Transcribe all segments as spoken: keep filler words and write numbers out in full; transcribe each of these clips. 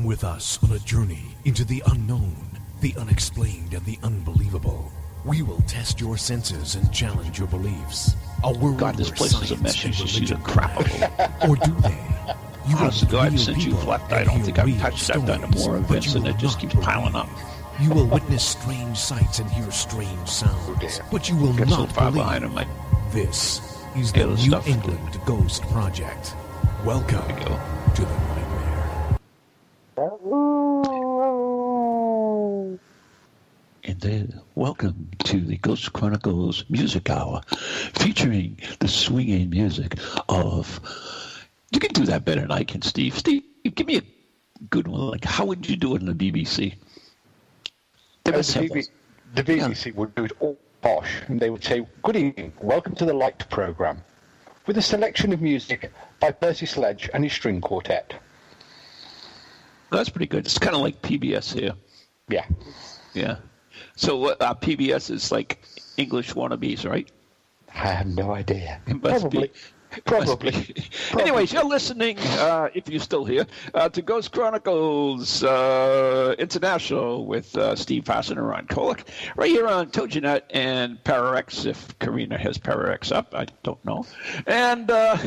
Come with us on a journey into the unknown, the unexplained, and the unbelievable. We will test your senses and challenge your beliefs. A world God, this place is a mess. You should see the crap out of it. Or do they? You Honest to God, since you've left, I don't think I've touched stories, I've done more events, and it just keeps piling up. You will witness strange sights and hear strange sounds, but you will not so far believe. Him, this is the New stuff. England Ghost Project. Welcome we to the nightmare. And then, welcome to the Ghost Chronicles Music Hour, featuring the swinging music of... You can do that better than I can, Steve. Steve, give me a good one. Like, how would you do it in the B B C? The, B B, the B B C yeah. would do it all posh, and they would say, "Good evening, welcome to the Light Programme," with a selection of music by Percy Sledge and his string quartet. That's pretty good. It's kind of like P B S here. Yeah. Yeah. So uh, P B S is like English wannabes, right? I have no idea. It must Probably. Be. Probably. Probably. Anyways, you're listening, uh, if you're still here, uh, to Ghost Chronicles uh, International with uh, Steve Fasson and Ron Kolick, right here on TogiNet and Pararex, if Karina has Pararex up. I don't know. And uh,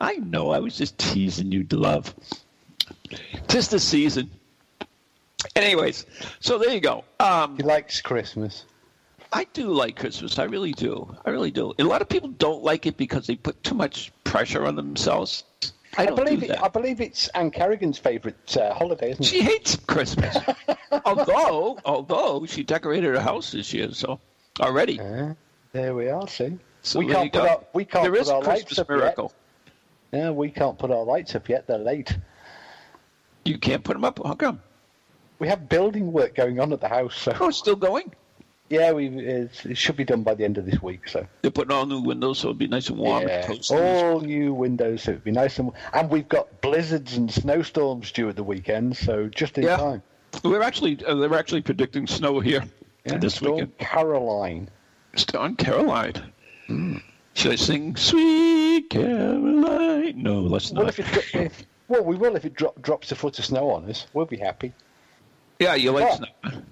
I know, I was just teasing you, love. Tis the season. Anyways, so there you go. Um, he likes Christmas. I do like Christmas. I really do. I really do. A lot of people don't like it because they put too much pressure on themselves. I, don't I believe do that. It, I believe it's Anne Carrigan's favorite uh, holiday, isn't she it? She hates Christmas. although, although she decorated her house this year, so already. Uh, there we are. See, so we can't put our, we can't there put is our Christmas lights up miracle. Yet. Yeah, we can't put our lights up yet. They're late. You can't put them up. How come? We have building work going on at the house. So. Oh, it's still going. Yeah, we it should be done by the end of this week. So they're putting all new windows, so it'll be nice and warm. Yeah, and all new windows, so it'll be nice and warm. And we've got blizzards and snowstorms due at the weekend, so just in yeah. time. We're actually uh, they're actually predicting snow here yeah, this Storm weekend. Caroline, Storm Caroline. Mm. Should I sing "Sweet Caroline"? No, let's not. Well, if it, well we will if it dro- drops a foot of snow on us. We'll be happy. Yeah, you like but, snow.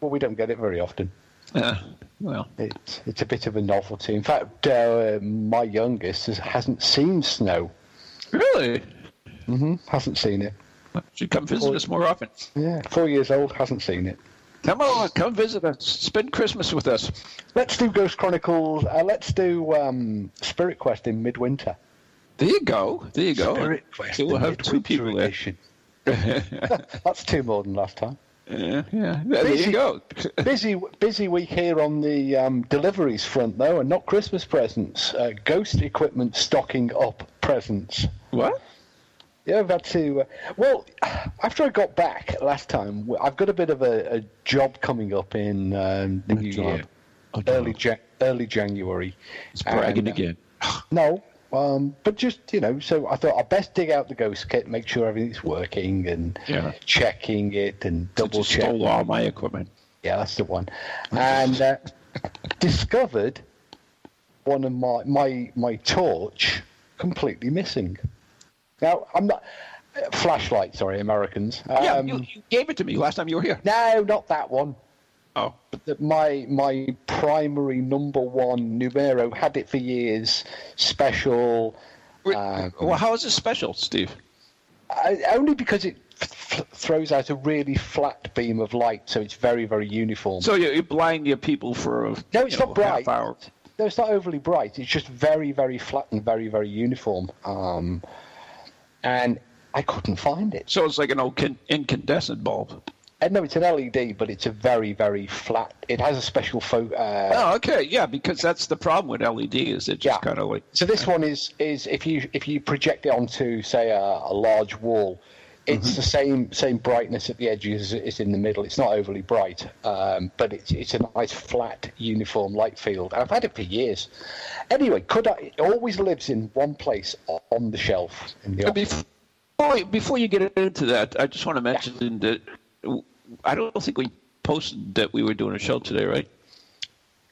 Well, we don't get it very often. Yeah, well, it's it's a bit of a novelty. In fact, uh, my youngest has, hasn't seen snow. Really? Mm-hmm. Hasn't seen it. Should come visit four, us more often. Yeah, four years old, hasn't seen it. Come on, come visit us. Spend Christmas with us. Let's do Ghost Chronicles. Uh, let's do um, Spirit Quest in midwinter. There you go. There you go. Spirit Quest. We'll have two people there. That's two more than last time. Yeah, yeah. There busy, you go. busy, busy week here on the um, deliveries front, though, and not Christmas presents. Uh, ghost equipment stocking up presents. What? Yeah, I've had to. Uh, well, after I got back last time, I've got a bit of a, a job coming up in um, the new year, early Jan- early January. It's bragging and, again. No. Um, but just, you know, so I thought I'd best dig out the ghost kit, make sure everything's working and yeah. checking it and double so checking. Stole all my equipment. Yeah, that's the one. And uh, discovered one of my, my my torch completely missing. Now, I'm not... Uh, flashlight, sorry, Americans. Um, yeah, you, you gave it to me last time you were here. No, not that one. Oh. But my my primary number one numero had it for years. Special. Um, well, how is it special, Steve? I, only because it f- throws out a really flat beam of light, so it's very very uniform. So you, you blind your people for a no, it's you know, not bright. Half hour. No, it's not overly bright. It's just very very flat and very very uniform. Um, and I couldn't find it. So it's like an old incandescent bulb. Uh, no, it's an L E D, but it's a very, very flat. It has a special fo- uh Oh, okay, yeah, because that's the problem with L E D is it just yeah. kind of like. So this one is is if you if you project it onto say a, a large wall, it's mm-hmm. the same same brightness at the edges as it's in the middle. It's not overly bright, um, but it's it's a nice flat, uniform light field. And I've had it for years. Anyway, could I? It always lives in one place on the shelf in the office. Before before you get into that, I just want to mention yeah. that. I don't think we posted that we were doing a show today, right?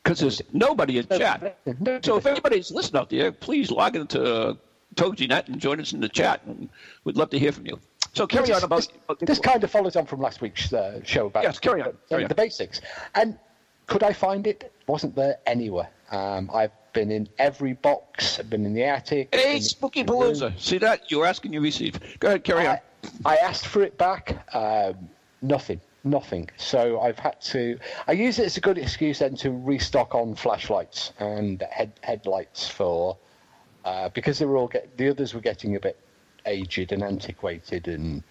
Because there's nobody in chat. So if anybody's listening out there, please log into TogiNet and join us in the chat. And we'd love to hear from you. So carry just, on about... This, about this kind of follows on from last week's uh, show about yes, carry on, carry the, on. the basics. And could I find it? Wasn't there anywhere. Um, I've been in every box. I've been in the attic. Hey, Spooky Palooza. See that? You're asking, you receive. Go ahead, carry I, on. I asked for it back. Um, nothing. Nothing. So I've had to... I use it as a good excuse then to restock on flashlights and head headlights for... Uh, because they were all get, the others were getting a bit aged and antiquated and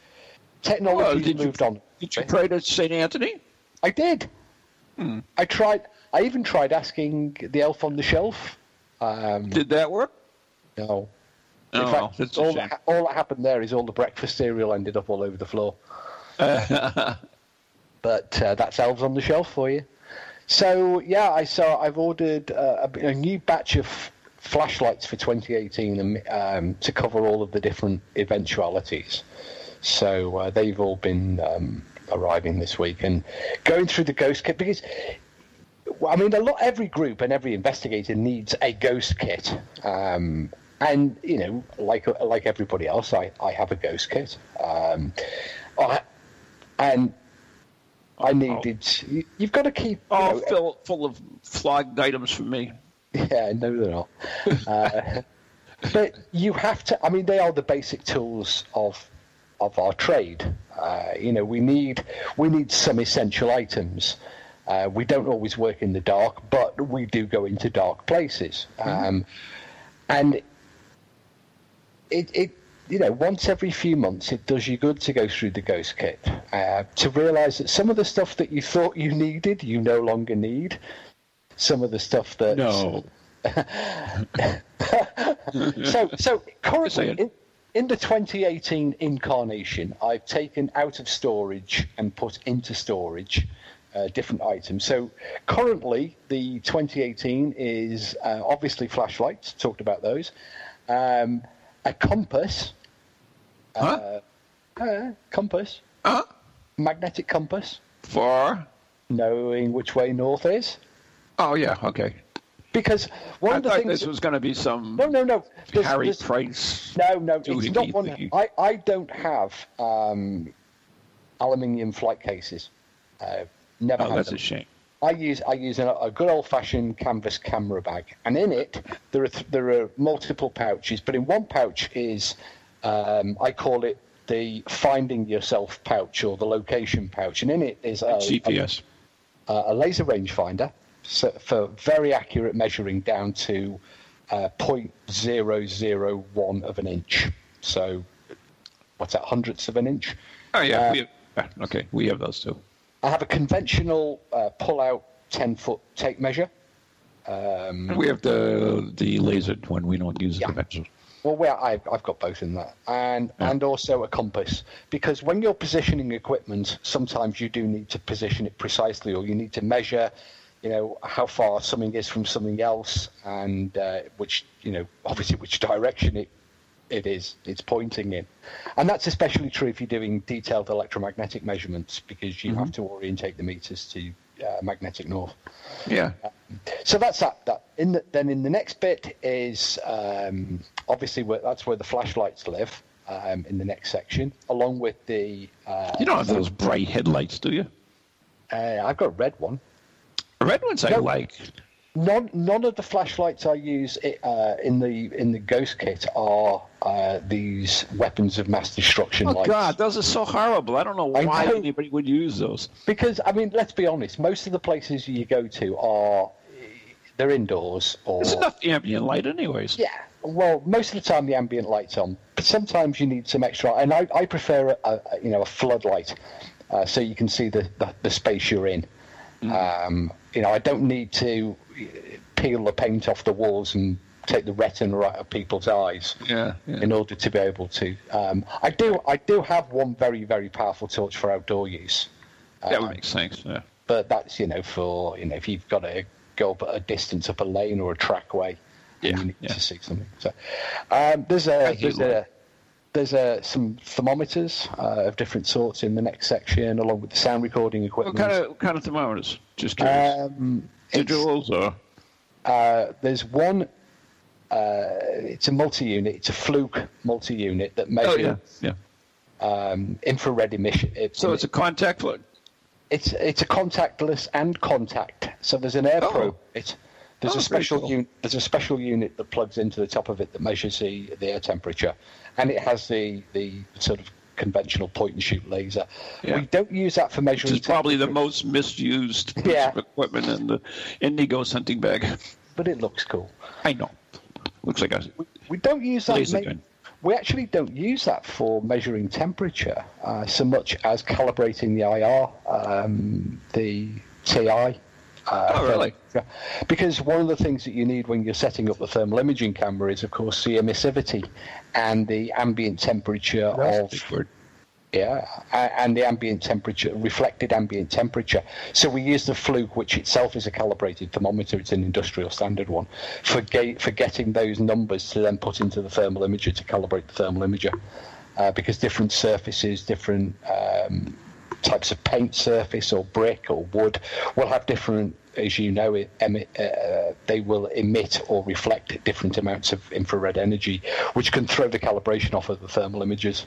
technology oh, moved you, on. Did you pray to Saint Anthony? I did. Hmm. I tried. I even tried asking the elf on the shelf. Um, did that work? No. In oh, fact, that's all that, all that happened there is all the breakfast cereal ended up all over the floor. Uh, but uh, that's elves on the shelf for you. So yeah, I saw. I've ordered uh, a, a new batch of flashlights for twenty eighteen um, to cover all of the different eventualities. So uh, they've all been um, arriving this week and going through the ghost kit because, I mean, a lot every group and every investigator needs a ghost kit. Um, and you know, like like everybody else, I, I have a ghost kit, um, I, and. I needed. Oh. You've got to keep. Oh, you know, full, full of flagged items for me. Yeah, no, they're not. uh, but you have to. I mean, they are the basic tools of of our trade. Uh, you know, we need we need some essential items. Uh, we don't always work in the dark, but we do go into dark places. Mm-hmm. Um, and it it. You know, once every few months, it does you good to go through the ghost kit uh, to realise that some of the stuff that you thought you needed, you no longer need. Some of the stuff that no. so, so currently in, in the twenty eighteen incarnation, I've taken out of storage and put into storage uh, different items. So currently, the twenty eighteen is uh, obviously flashlights. Talked about those. Um, A compass, huh? uh, uh, compass, huh? Magnetic compass. For knowing which way north is. Oh yeah, okay. Because one I of the things. I thought this that, was going to be some. No, no, no. There's, Harry there's, Price. No, no, it's not one. I, I don't have um, aluminium flight cases. Uh, never. Oh, had that's them. a shame. I use I use a, a good old-fashioned canvas camera bag, and in it there are th- there are multiple pouches. But in one pouch is um, I call it the finding yourself pouch or the location pouch, and in it is a G P S, a, a laser rangefinder so for very accurate measuring down to uh, zero point zero zero one of an inch. So what's that? Hundredths of an inch. Oh yeah, uh, we have, okay, we have those too. I have a conventional uh, pull-out ten-foot tape measure. Um, we have the the lasered one. We don't use the yeah. conventional. Well, well I, I've got both in that. And yeah. and also a compass. Because when you're positioning equipment, sometimes you do need to position it precisely, or you need to measure, you know, how far something is from something else and uh, which, you know, obviously which direction it It is. It's pointing in. And that's especially true if you're doing detailed electromagnetic measurements because you mm-hmm. have to orientate the meters to uh, magnetic north. Yeah. Uh, so that's that. that. In the, then in the next bit is um, obviously where, that's where the flashlights live um, in the next section, along with the... Uh, you don't have those bright headlights, do you? Uh, I've got a red one. A red ones I no, like. None, none of the flashlights I use uh, in the in the ghost kit are uh, these weapons of mass destruction. Oh lights. God, those are so horrible! I don't know why I know. anybody would use those. Because I mean, let's be honest. Most of the places you go to are they're indoors. Or there's enough ambient light, anyways. Yeah. Well, most of the time the ambient light's on, but sometimes you need some extra. And I, I prefer a, a you know a floodlight, uh, so you can see the, the, the space you're in. Mm. Um, you know, I don't need to peel the paint off the walls and take the retina out of people's eyes yeah, yeah. in order to be able to. Um, I do I do have one very, very powerful torch for outdoor use. Um, that would make sense, yeah. But that's, you know, for, you know, if you've got to go up a distance up a lane or a trackway, yeah, you need yeah. to see something. So um, there's a there's light. a there's a, some thermometers uh, of different sorts in the next section, along with the sound recording equipment. What kind of, what kind of thermometers? Just curious. Um, Digitals or? Uh, there's one uh, it's a multi-unit, it's a Fluke multi-unit that measures oh, yeah. Yeah. Um, infrared emission. It, so it's it, a contact look? It's it's a contactless and contact. So there's an air oh. probe. It's, there's oh, a special cool. unit. There's a special unit that plugs into the top of it that measures the, the air temperature, and it has the, the sort of conventional point and shoot laser. Yeah. We don't use that for measuring. Which is probably the most misused piece yeah. of equipment in the in the ghost hunting bag. But it looks cool. I know. Looks like a we, we don't use that. Laser gun. We actually don't use that for measuring temperature uh, so much as calibrating the I R, um, the T I. Uh, oh, really? Thermal, because one of the things that you need when you're setting up the thermal imaging camera is, of course, the emissivity and the ambient temperature That's of... Weird. Yeah, and the ambient temperature, reflected ambient temperature. So we use the Fluke, which itself is a calibrated thermometer. It's an industrial standard one, for, ga- for getting those numbers to then put into the thermal imager to calibrate the thermal imager. Uh, because different surfaces, different um, types of paint surface or brick or wood will have different, as you know, it, emit, uh, they will emit or reflect different amounts of infrared energy, which can throw the calibration off of the thermal imagers.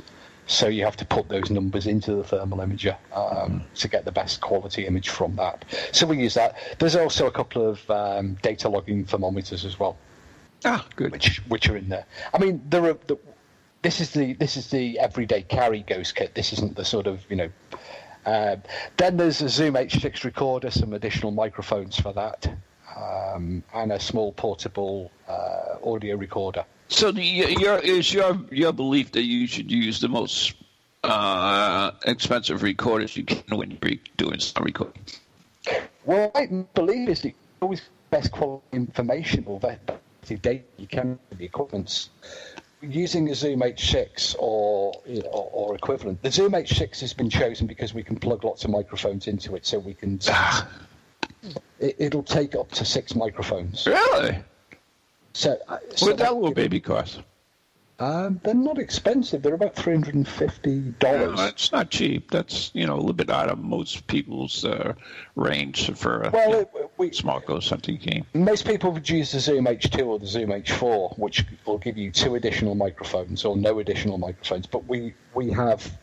So you have to put those numbers into the thermal imager um, to get the best quality image from that. So we use that. There's also a couple of um, data logging thermometers as well. Ah, good. Which which are in there. I mean, there are. The, this is the this is the everyday carry ghost kit. This isn't the sort of you know. Uh, then there's a Zoom H six recorder, some additional microphones for that, um, and a small portable uh, audio recorder. So the, your, is your your belief that you should use the most uh, expensive recorders you can when you're doing some recording? Well, I believe is that always best quality information or best quality data you can with the equipment. Using a Zoom H six or, you know, or or equivalent, the Zoom H six has been chosen because we can plug lots of microphones into it, so we can. it, it'll take up to six microphones. Really? So, uh, so what that will baby cost? Um, they're not expensive. They're about three hundred and fifty dollars. No, that's not cheap. That's you know a little bit out of most people's uh, range for a well, you know, it, we, small ghost hunting game. Most people would use the Zoom H two or the Zoom H four, which will give you two additional microphones or no additional microphones. But we we have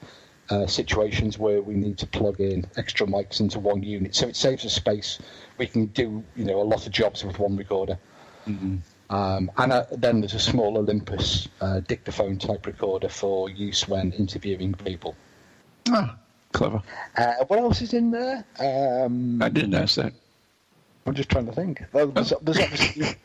uh, situations where we need to plug in extra mics into one unit, so it saves us space. We can do you know a lot of jobs with one recorder. Mm-hmm. Um, and uh, then there's a small Olympus uh, dictaphone type recorder for use when interviewing people. Ah, clever. Uh, what else is in there? Um, I didn't notice that. I'm just trying to think. There's, oh. there's obviously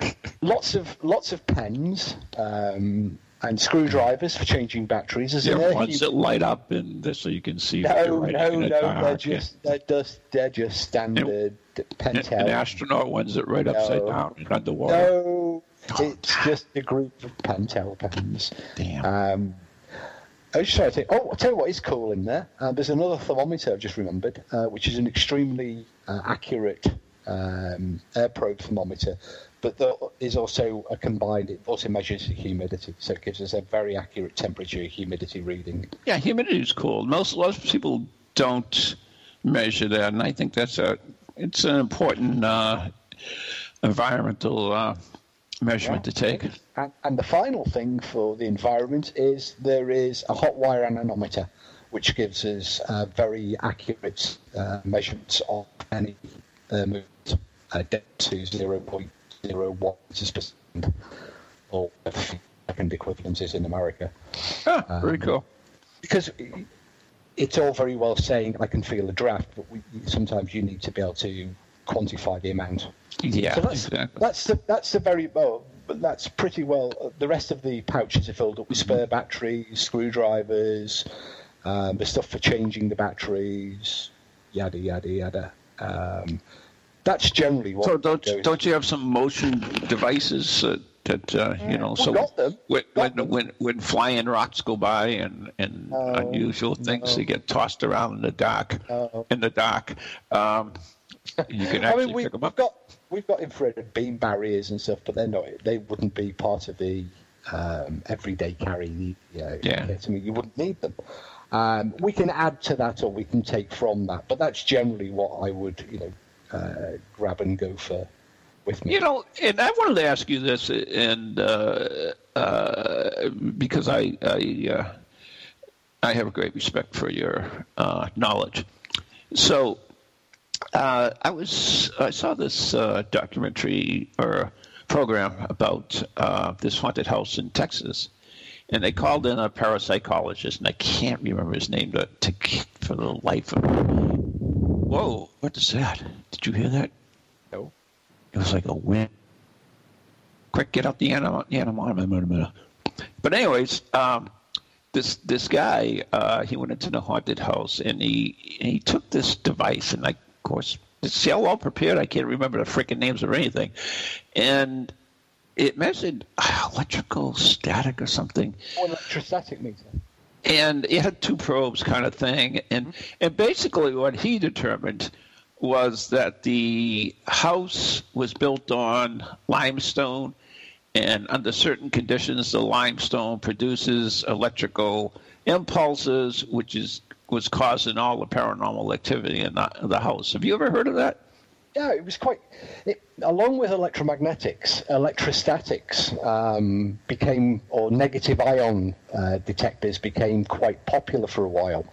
lots of lots of pens um, and screwdrivers for changing batteries. Is yeah, there ones that light up in this so you can see. No, no, no. They're just, yeah. they're just they're just standard yeah. Pentel. And, and astronaut ones that right no. upside down and underwater. No. It's just a group of Pentel pens. Damn. Um, I was trying to think. Oh, I'll tell you what is cool in there. Uh, there's another thermometer I've just remembered, uh, which is an extremely uh, accurate um, air probe thermometer, but there is also a combined, it also measures the humidity, so it gives us a very accurate temperature humidity reading. Yeah, humidity is cool. Most, most people don't measure that, and I think that's a it's an important uh, environmental Uh, measurement yeah, to take. And, and the final thing for the environment is there is a hot wire anemometer, which gives us uh, very accurate uh, measurements of any uh, movement uh, down to zero point zero one meters per second, or second equivalent is in America. Ah, um, very cool. Because it's all very well saying I can feel a draft, but we, sometimes you need to be able to quantify the amount. Yeah, so that's, exactly. that's the that's the very well. But that's pretty well. Uh, the rest of the pouches are filled up with mm-hmm. spare batteries, screwdrivers, um, the stuff for changing the batteries, yada yada yada. Um, that's generally what. So don't goes. don't you have some motion devices uh, that uh, you know? We so got them. When got when, them. when when flying rocks go by and, and oh, unusual things no. they get tossed around in the dark oh. in the dark. Um, you can actually I mean, we, pick them up. We've got, We've got infrared beam barriers and stuff, but they're not. They wouldn't be part of the um, everyday carry. You know, yeah. I mean, you wouldn't need them. Um, we can add to that, or we can take from that. But that's generally what I would, you know, uh, grab and go for. with me. You know, and I wanted to ask you this, and uh, uh, because I I, uh, I have a great respect for your uh, knowledge. So uh, I was I saw this uh, documentary or program about uh, this haunted house in Texas. And they called in a parapsychologist, and I can't remember his name to, to, for the life of me. Whoa, what is that? Did you hear that? No. It was like a wind. Quick, get out the anemometer. But anyways, um, this this guy, uh, he went into the haunted house, and he and he took this device, and I, of course, it's so well prepared, I can't remember the freaking names or anything. And it measured uh, electrical static or something. Oh, electrostatic meter. And it had two probes kind of thing. And mm-hmm. and basically what he determined was that the house was built on limestone, and under certain conditions the limestone produces electrical impulses, which is was causing all the paranormal activity in the, the house. Have you ever heard of that? Yeah, it was quite. It, along with electromagnetics, electrostatics um, became, or negative ion uh, detectors became quite popular for a while.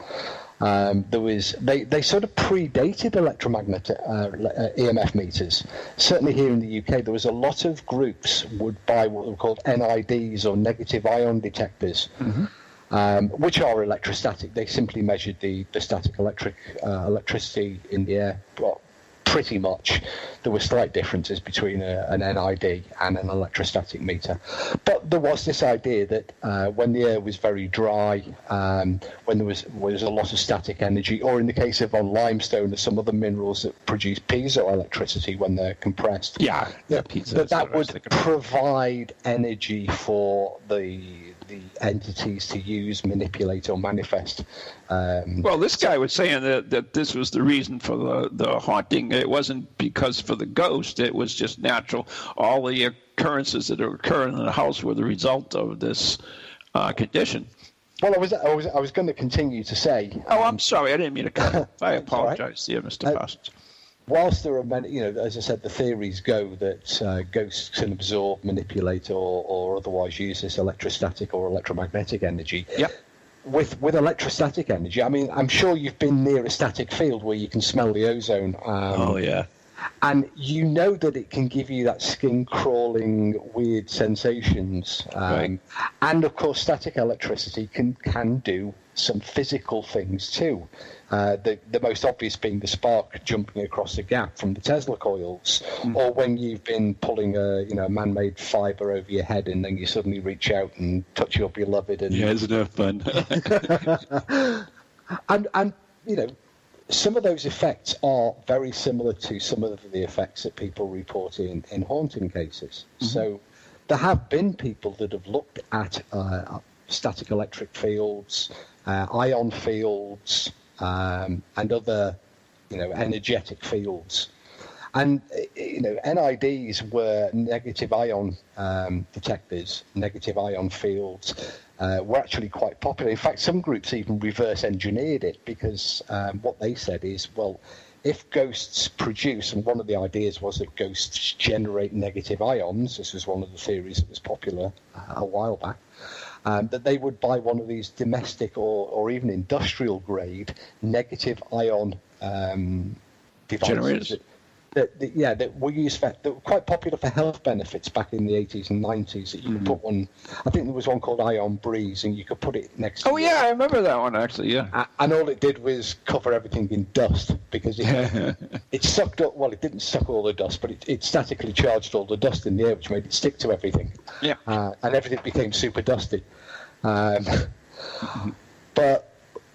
Um, there was they, they sort of predated electromagnetic uh, E M F meters. Certainly here in the U K, there was a lot of groups would buy what were called N I Ds or negative ion detectors. Mm-hmm. Um, which are electrostatic. They simply measured the, the static electric uh, electricity in the air. Well, pretty much. There were slight differences between a, an N I D and an electrostatic meter. But there was this idea that uh, when the air was very dry, um, when there was, was a lot of static energy, or in the case of on limestone or some other minerals that produce piezoelectricity when they're compressed, yeah, yeah piezo, that, that would provide energy for the the entities to use, manipulate, or manifest. Um, well, this guy was saying that, that this was the reason for the, the haunting. It wasn't because for the ghost. It was just natural. All the occurrences that are occurring in the house were the result of this uh, condition. Well, I was, I was, I was going to continue to say. Oh, um, I'm sorry. I didn't mean to cut. I apologize to you, Mister Uh, Fasson. Whilst there are many, you know, as I said, the theories go that uh, ghosts can absorb, manipulate, or, or otherwise use this electrostatic or electromagnetic energy. Yep. With with electrostatic energy, I mean, I'm sure you've been near a static field where you can smell the ozone. Um, oh, yeah. And you know that it can give you that skin-crawling, weird sensations. Um, right. And, of course, static electricity can, can do some physical things, too. Uh, the, the most obvious being the spark jumping across a gap from the Tesla coils, mm. or when you've been pulling a you know man-made fibre over your head and then you suddenly reach out and touch your beloved. And yeah, isn't that fun? and and you know, some of those effects are very similar to some of the effects that people report in, in haunting cases. Mm-hmm. So there have been people that have looked at uh, static electric fields, uh, ion fields. Um, and other, you know, energetic fields. And, you know, N I Ds were negative ion um, detectors, negative ion fields uh, were actually quite popular. In fact, some groups even reverse engineered it because um, what they said is, well, if ghosts produce, and one of the ideas was that ghosts generate negative ions, this was one of the theories that was popular a while back, Um, that they would buy one of these domestic or, or even industrial-grade negative ion um, devices. Generators. That, that, that, yeah, that were used for, that were quite popular for health benefits back in the eighties and nineties. That you mm. could put one. I think there was one called Ion Breeze, and you could put it next. Oh, to Oh yeah, I remember that one actually. Yeah. Uh, and all it did was cover everything in dust because it, it sucked up. Well, it didn't suck all the dust, but it, it statically charged all the dust in the air, which made it stick to everything. Yeah. Uh, and everything became super dusty. Um, but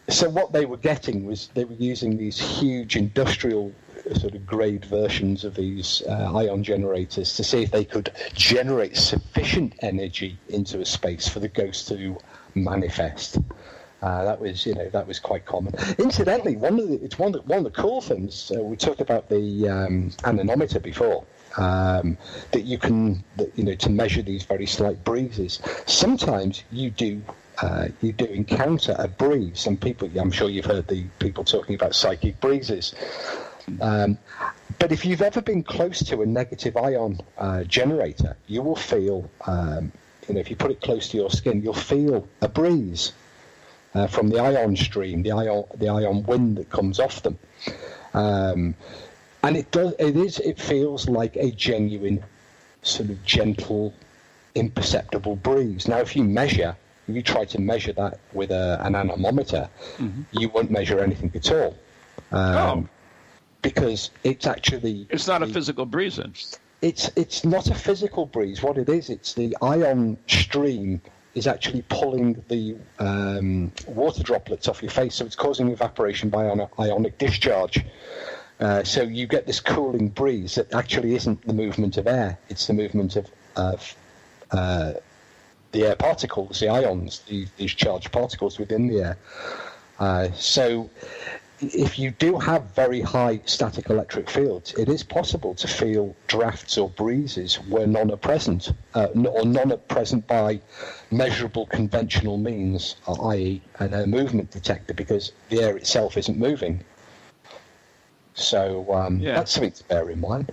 so what they were getting was they were using these huge industrial sort of grade versions of these uh, ion generators to see if they could generate sufficient energy into a space for the ghost to manifest. Uh, that was, you know, that was quite common. Incidentally, one of the, it's one of the, one of the cool things uh, we talked about the um, anemometer before. Um, that you can, that, you know, to measure these very slight breezes. Sometimes you do, uh, you do encounter a breeze. Some people, I'm sure you've heard the people talking about psychic breezes. Um, but if you've ever been close to a negative ion uh, generator, you will feel, um, you know, if you put it close to your skin, you'll feel a breeze uh, from the ion stream, the ion, the ion wind that comes off them. Um, and it does, it is, it feels like a genuine sort of gentle, imperceptible breeze. Now, if you measure, if you try to measure that with a, an anemometer, mm-hmm. you won't measure anything at all. Um, oh. Because it's actually... It's not the, a physical breeze, then. It's, it's not a physical breeze. What it is, it's the ion stream is actually pulling the um, water droplets off your face, so it's causing evaporation by ion- ionic discharge. Uh, so you get this cooling breeze that actually isn't the movement of air. It's the movement of uh, uh, the air particles, the ions, the, these charged particles within the air. Uh, so if you do have very high static electric fields, it is possible to feel drafts or breezes where none are present, uh, or none are present by measurable conventional means, that is an air movement detector, because the air itself isn't moving. So um, yeah. that's something to bear in mind.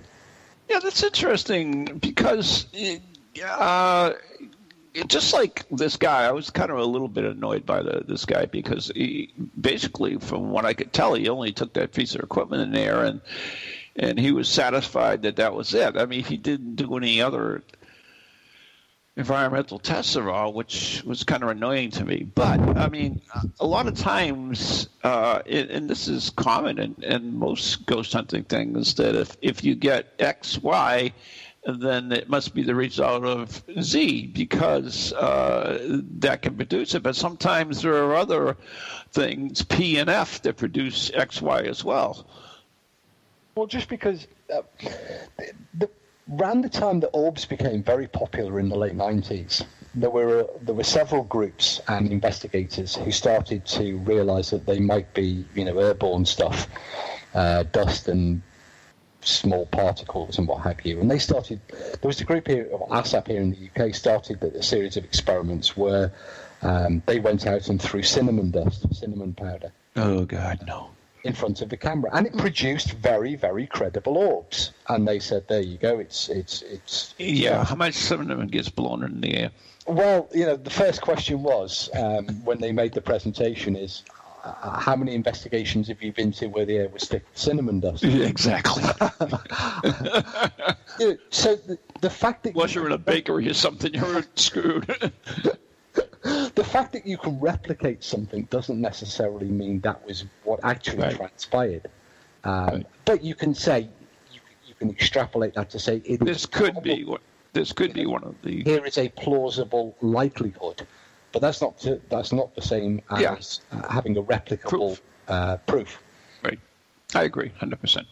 Yeah, that's interesting because uh, just like this guy, I was kind of a little bit annoyed by the, this guy because he basically, from what I could tell, he only took that piece of equipment in there and and he was satisfied that that was it. I mean, he didn't do any other environmental tests at all, which was kind of annoying to me. But I mean, a lot of times, uh, it, and this is common in, in most ghost hunting things, that if, if you get X, Y, then it must be the result of Z, because uh, that can produce it. But sometimes there are other things, P and F, that produce X, Y as well. Well, just because uh, the, the around the time that orbs became very popular in the late nineties, there were there were several groups and investigators who started to realise that they might be, you know, airborne stuff, uh, dust and small particles and what have you. And they started. There was a group here, ASAP here in the U K, started a series of experiments where um, they went out and threw cinnamon dust, cinnamon powder. Oh God, no. In front of the camera, and it produced very, very credible orbs. And they said, "There you go. It's, it's, it's." Yeah. How much cinnamon gets blown in the air? Well, you know, the first question was um, when they made the presentation: "Is uh, how many investigations have you been to where the air was thick with cinnamon dust?" Yeah, exactly. You know, so the, the fact that unless you're in a bakery or something, you're screwed. The fact that you can replicate something doesn't necessarily mean that was what actually right. transpired. Um, right. But you can say, you, you can extrapolate that to say... It this, could probable, be, this could be know, one of the... Here is a plausible likelihood. But that's not to, that's not the same as yeah. uh, having a replicable proof. Uh, proof. Right. I agree, one hundred percent.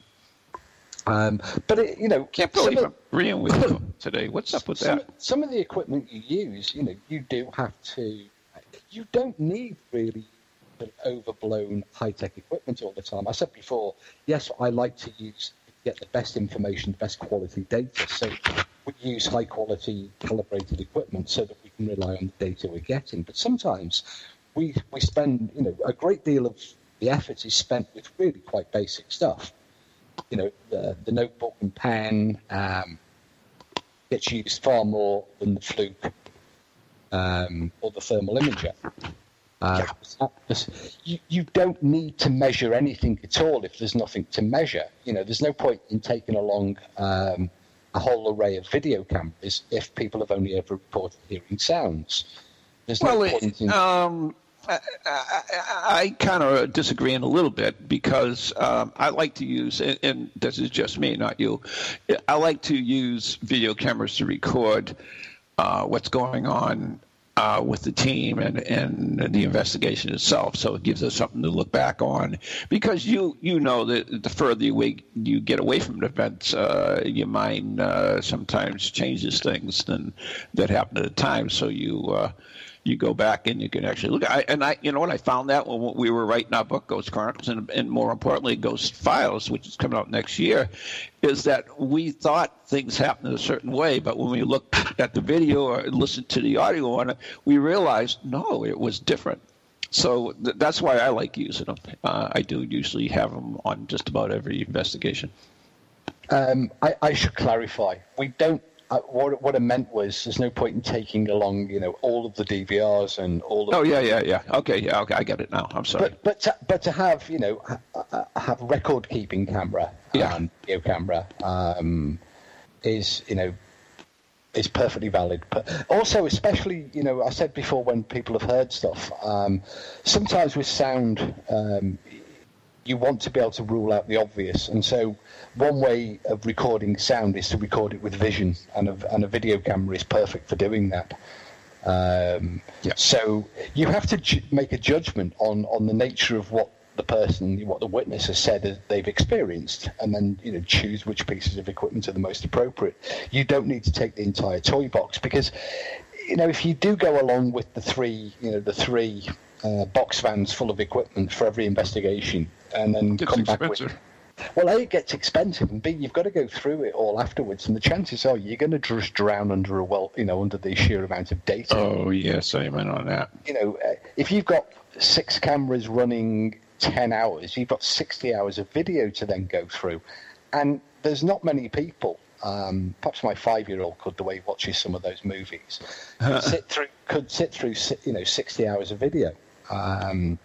Um, but, it, you know... Can't believe I'm agreeing with you today. What's up with some, that? Some of the equipment you use, you know, you do have to... You don't need really overblown high-tech equipment all the time. I said before, yes, I like to use get the best information, the best quality data. So we use high-quality calibrated equipment so that we can rely on the data we're getting. But sometimes we we spend, you know, a great deal of the effort is spent with really quite basic stuff. You know, the, the notebook and pen um, gets used far more than the Fluke um, or the thermal imager. Uh, you, you don't need to measure anything at all if there's nothing to measure. You know, there's no point in taking along um, a whole array of video cameras if people have only ever reported hearing sounds. There's no well, point in... Um... I, I, I kind of disagree in a little bit because um, I like to use, and, and this is just me, not you, I like to use video cameras to record uh, what's going on uh, with the team and, and the investigation itself. So it gives us something to look back on because you, you know that the further you, you get away from the events, uh, your mind uh, sometimes changes things than, that happened at the time. So you... Uh, You go back and you can actually look. I, and I, you know what, I found that when we were writing our book, Ghost Chronicles, and, and more importantly, Ghost Files, which is coming out next year, is that we thought things happened in a certain way, but when we looked at the video or listened to the audio on it, we realized, no, it was different. So th- that's why I like using them. Uh, I do usually have them on just about every investigation. Um, I, I should clarify. We don't. Uh, what what I meant was, there's no point in taking along, you know, all of the D V Rs and all. Of oh yeah, yeah, yeah. Okay, yeah, okay. I get it now. I'm sorry. But but to, but to have, you know, ha- have record keeping camera yeah. and video camera um, is, you know, is perfectly valid. But also, especially, you know, I said before, when people have heard stuff, um, sometimes with sound, um, you want to be able to rule out the obvious, and so one way of recording sound is to record it with vision, and a, and a video camera is perfect for doing that. Um, yeah. So you have to ju- make a judgment on, on the nature of what the person, what the witness has said they've experienced, and then, you know, choose which pieces of equipment are the most appropriate. You don't need to take the entire toy box, because, you know, if you do go along with the three, you know, the three uh, box vans full of equipment for every investigation, and then it's come expensive. back with. Well, A, it gets expensive, and B, you've got to go through it all afterwards, and the chances are you're going to just drown under a well, you know, under the sheer amount of data. Oh, yes, amen on that. You know, if you've got six cameras running ten hours, you've got sixty hours of video to then go through, and there's not many people. Um, perhaps my five-year-old could, the way he watches some of those movies, could sit through, could sit through, you know, sixty hours of video. Um,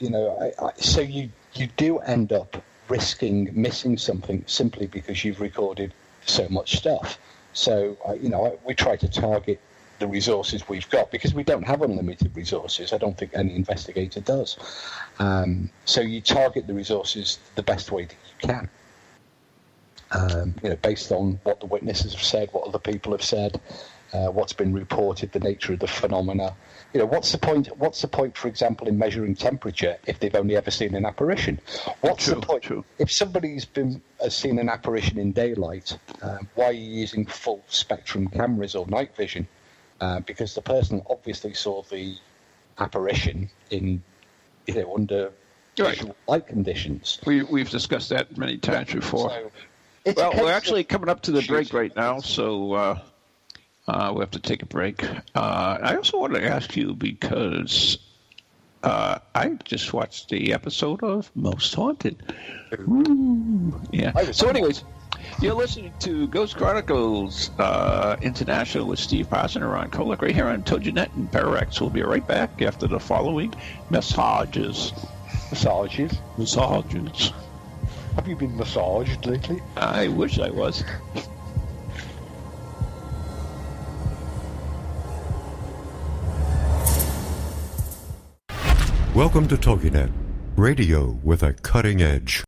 you know, I, I, so you. You do end up risking missing something simply because you've recorded so much stuff. So, uh, you know, I, we try to target the resources we've got, because we don't have unlimited resources. I don't think any investigator does. Um, so you target the resources the best way that you can, um, you know, based on what the witnesses have said, what other people have said, uh, what's been reported, the nature of the phenomena. You know, what's the point? What's the point, for example, in measuring temperature if they've only ever seen an apparition? What's true, the point true. if somebody's been has seen an apparition in daylight? Um, why are you using full spectrum cameras or night vision? Uh, because the person obviously saw the apparition in, you know, under right. visual light conditions. We we've discussed that many times yeah. before. So well, we're actually coming up to the break right now, so. Uh... Uh, we have to take a break. Uh, I also wanted to ask you, because uh, I just watched the episode of Most Haunted. Ooh, yeah. So anyways, you're listening to Ghost Chronicles uh, International with Steve Fasson and Ron Kolick right here on TogiNet and Pararex. We'll be right back after the following massages. Massages? Massages. Have you been massaged lately? I wish I was. Welcome to TogiNet, radio with a cutting edge.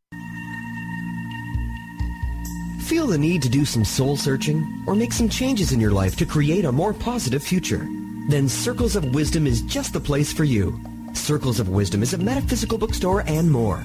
Feel the need to do some soul searching or make some changes in your life to create a more positive future? Then Circles of Wisdom is just the place for you. Circles of Wisdom is a metaphysical bookstore and more,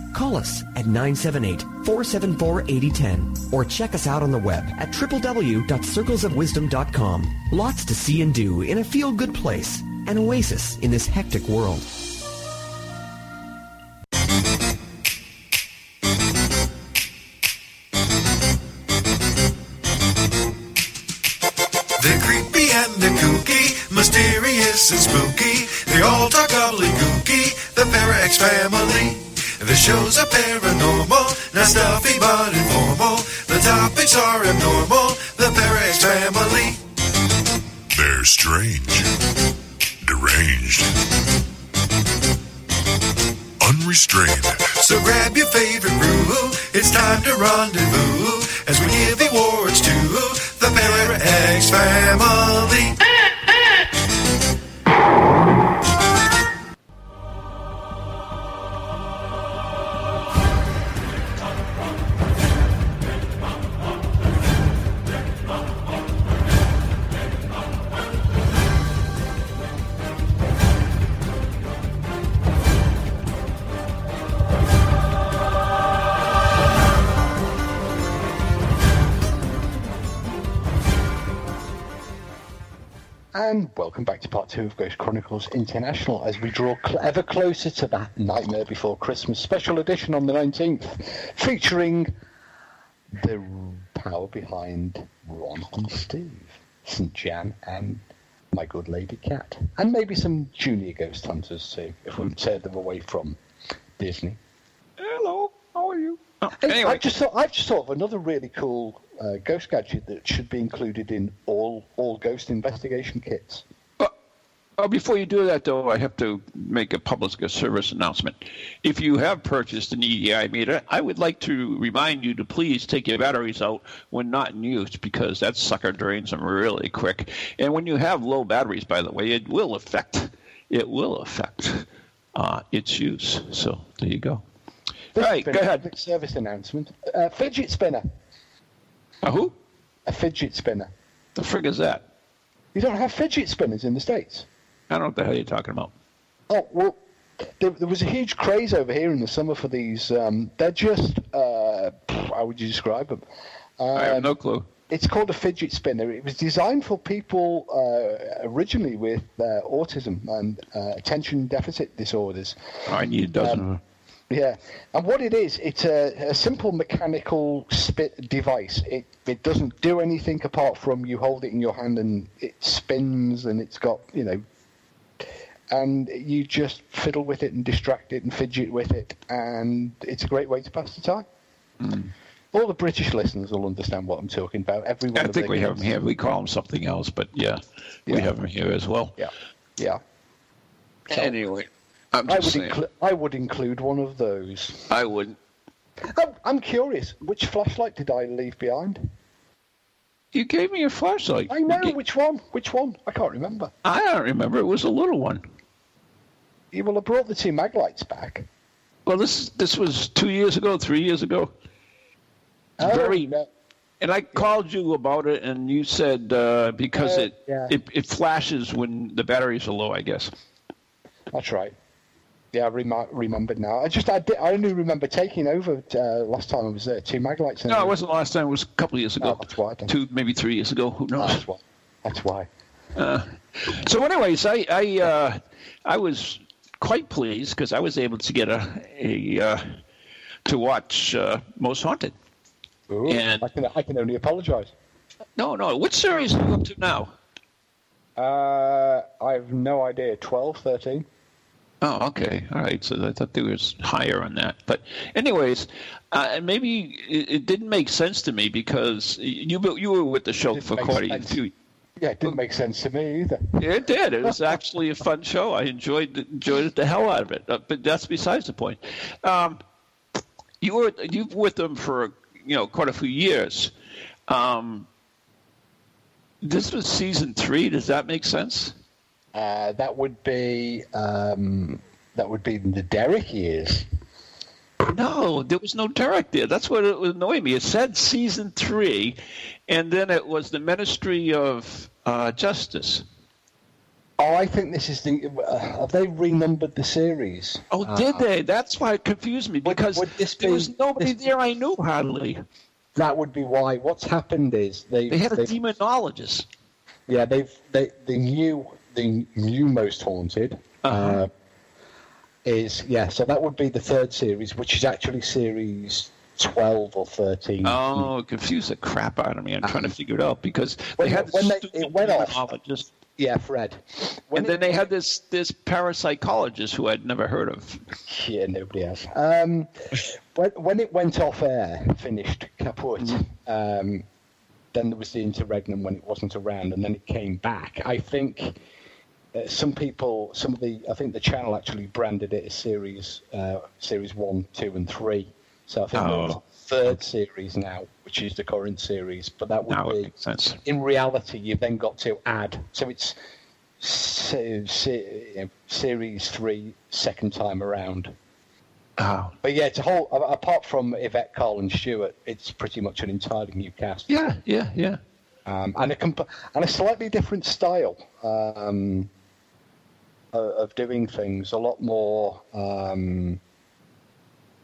Call us at nine seven eight, four seven four, eight zero one zero or check us out on the web at w w w dot circles of wisdom dot com. Lots to see and do in a feel-good place, an oasis in this hectic world. They're creepy and they're kooky, mysterious and spooky. They all talk gobbledygooky, the Pararex family. The shows are paranormal, not stuffy but informal. The topics are abnormal, the Pararex family. They're strange, deranged, unrestrained. So grab your favorite brew, it's time to rendezvous as we give awards to the Pararex family. and welcome back to part two of Ghost Chronicles International as we draw cl- ever closer to the Nightmare Before Christmas special edition on the nineteenth, featuring the power behind Ron and Steve, Saint Jan and my good lady Cat, and maybe some junior ghost hunters too, if we tear them away from Disney. Hello, how are you? Oh, anyway. I just thought I've just thought of another really cool uh, ghost gadget that should be included in all all ghost investigation kits. Uh, oh, before you do that, though, I have to make a public service announcement. If you have purchased an E D I meter, I would like to remind you to please take your batteries out when not in use, because that sucker drains them really quick. And when you have low batteries, by the way, it will affect it will affect uh, its use. So there you go. This right, go ahead. Public service announcement. A fidget spinner. A who? A fidget spinner. The frig is that? You don't have fidget spinners in the States. I don't know what the hell you're talking about. Oh, well, there, there was a huge craze over here in the summer for these. Um, they're just, uh, how would you describe them? Um, I have no clue. It's called a fidget spinner. It was designed for people uh, originally with uh, autism and uh, attention deficit disorders. I need a dozen of them. Yeah, and what it is, it's a, a simple mechanical spit device. It it doesn't do anything apart from you hold it in your hand and it spins, and it's got, you know, and you just fiddle with it and distract it and fidget with it, and it's a great way to pass the time. Mm. All the British listeners will understand what I'm talking about. Everyone, I think we have them here. We call them something else, but yeah, yeah. we have them here as well. Yeah, yeah. So, anyway. I would, inclu- I would include one of those. I wouldn't. I'm, I'm curious, which flashlight did I leave behind? You gave me a flashlight. I know, gave... which one? Which one? I can't remember. I don't remember. It was a little one. Yeah, well, I brought the two mag lights back. Well, this this was two years ago, three years ago. Oh, Very... no. And I yeah. called you about it, and you said uh, because uh, it, yeah. it it flashes when the batteries are low, I guess. That's right. Yeah, I remar- remembered now. I just I, did, I only remember taking over uh, last time I was there, two mag lights. No, it wasn't last time. It was a couple of years ago. Oh, that's why. Two, maybe three years ago. Who knows? That's why. That's why. Uh, so, anyways, I I, uh, I was quite pleased because I was able to get a, a uh, to watch uh, Most Haunted. Ooh, and I can I can only apologize. No, no. What series are you up to now? Uh, I have no idea. Twelve, thirteen. Oh, okay. All right. So I thought they were higher on that. But anyways, uh, maybe it, it didn't make sense to me because you you were with the show for quite a few. Yeah, it didn't make sense to me either. It did. It was actually a fun show. I enjoyed enjoyed it the hell out of it. But that's besides the point. Um, you were you were with them for, you know, quite a few years. Um, this was season three. Does that make sense? Uh, that would be um, that would be the Derek years. No, there was no Derek there. That's what it was annoying me. It said season three, and then it was the Ministry of uh, Justice. Oh, I think this is the. Uh, have they renumbered the series? Oh, uh, did they? That's why it confused me because would, would this there be, was nobody this, there I knew hardly. That would be why. What's happened is they they had a demonologist. Yeah, they've they the new. The new Most Haunted uh-huh. uh, is, yeah, so that would be the third series, which is actually series twelve or thirteen. Oh, confuse the crap out of me. I'm trying to figure it out because when, they had this when they, it went demonologist. Off. Yeah, Fred. When and it, then they had this, this parapsychologist who I'd never heard of. Yeah, nobody else. Um, when, when it went off air, finished, kaput, mm-hmm. um, then there was the interregnum when it wasn't around, and then it came back. I think... Uh, some people, some of the, I think the channel actually branded it as series, uh, series one, two, and three. So I think oh. that's the third series now, which is the current series. But that would no, be sense. In reality, you've then got to add. So it's se- se- series three, second time around. Oh. But yeah, it's a whole. Apart from Yvette, Karl, and Stuart, it's pretty much an entirely new cast. Yeah, yeah, yeah. Um, and a comp- and a slightly different style. Um, of doing things, a lot more um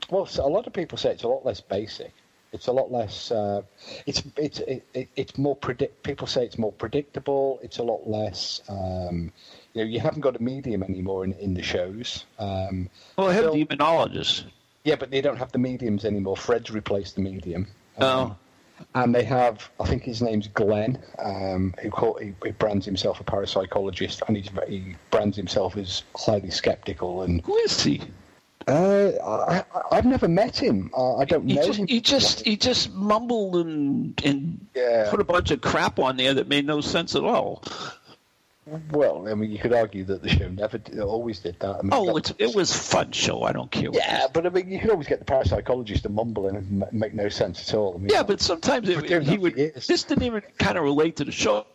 well a lot of people say it's a lot less basic It's a lot less. Uh, it's it's it, it, it's more predict. People say it's more predictable. It's a lot less. Um, you know, you haven't got a medium anymore in, in the shows. Um, well, I have still, demonologists. Yeah, but they don't have the mediums anymore. Fred's replaced the medium. Um, oh, and they have. I think his name's Glenn, um, who call, he, he brands himself a parapsychologist, and he's, he brands himself as highly skeptical. And who is he? Uh, I, I've never met him. I, I don't know he just, him. He just he just mumbled and and yeah. put a bunch of crap on there that made no sense at all. Well, I mean, you could argue that the show never always did that. I mean, oh, it's, it was a fun show. I don't care. What yeah, but I mean, you could always get the parapsychologist to mumble and make no sense at all. I mean, yeah, but sometimes it, it, he would. This didn't even kind of relate to the show.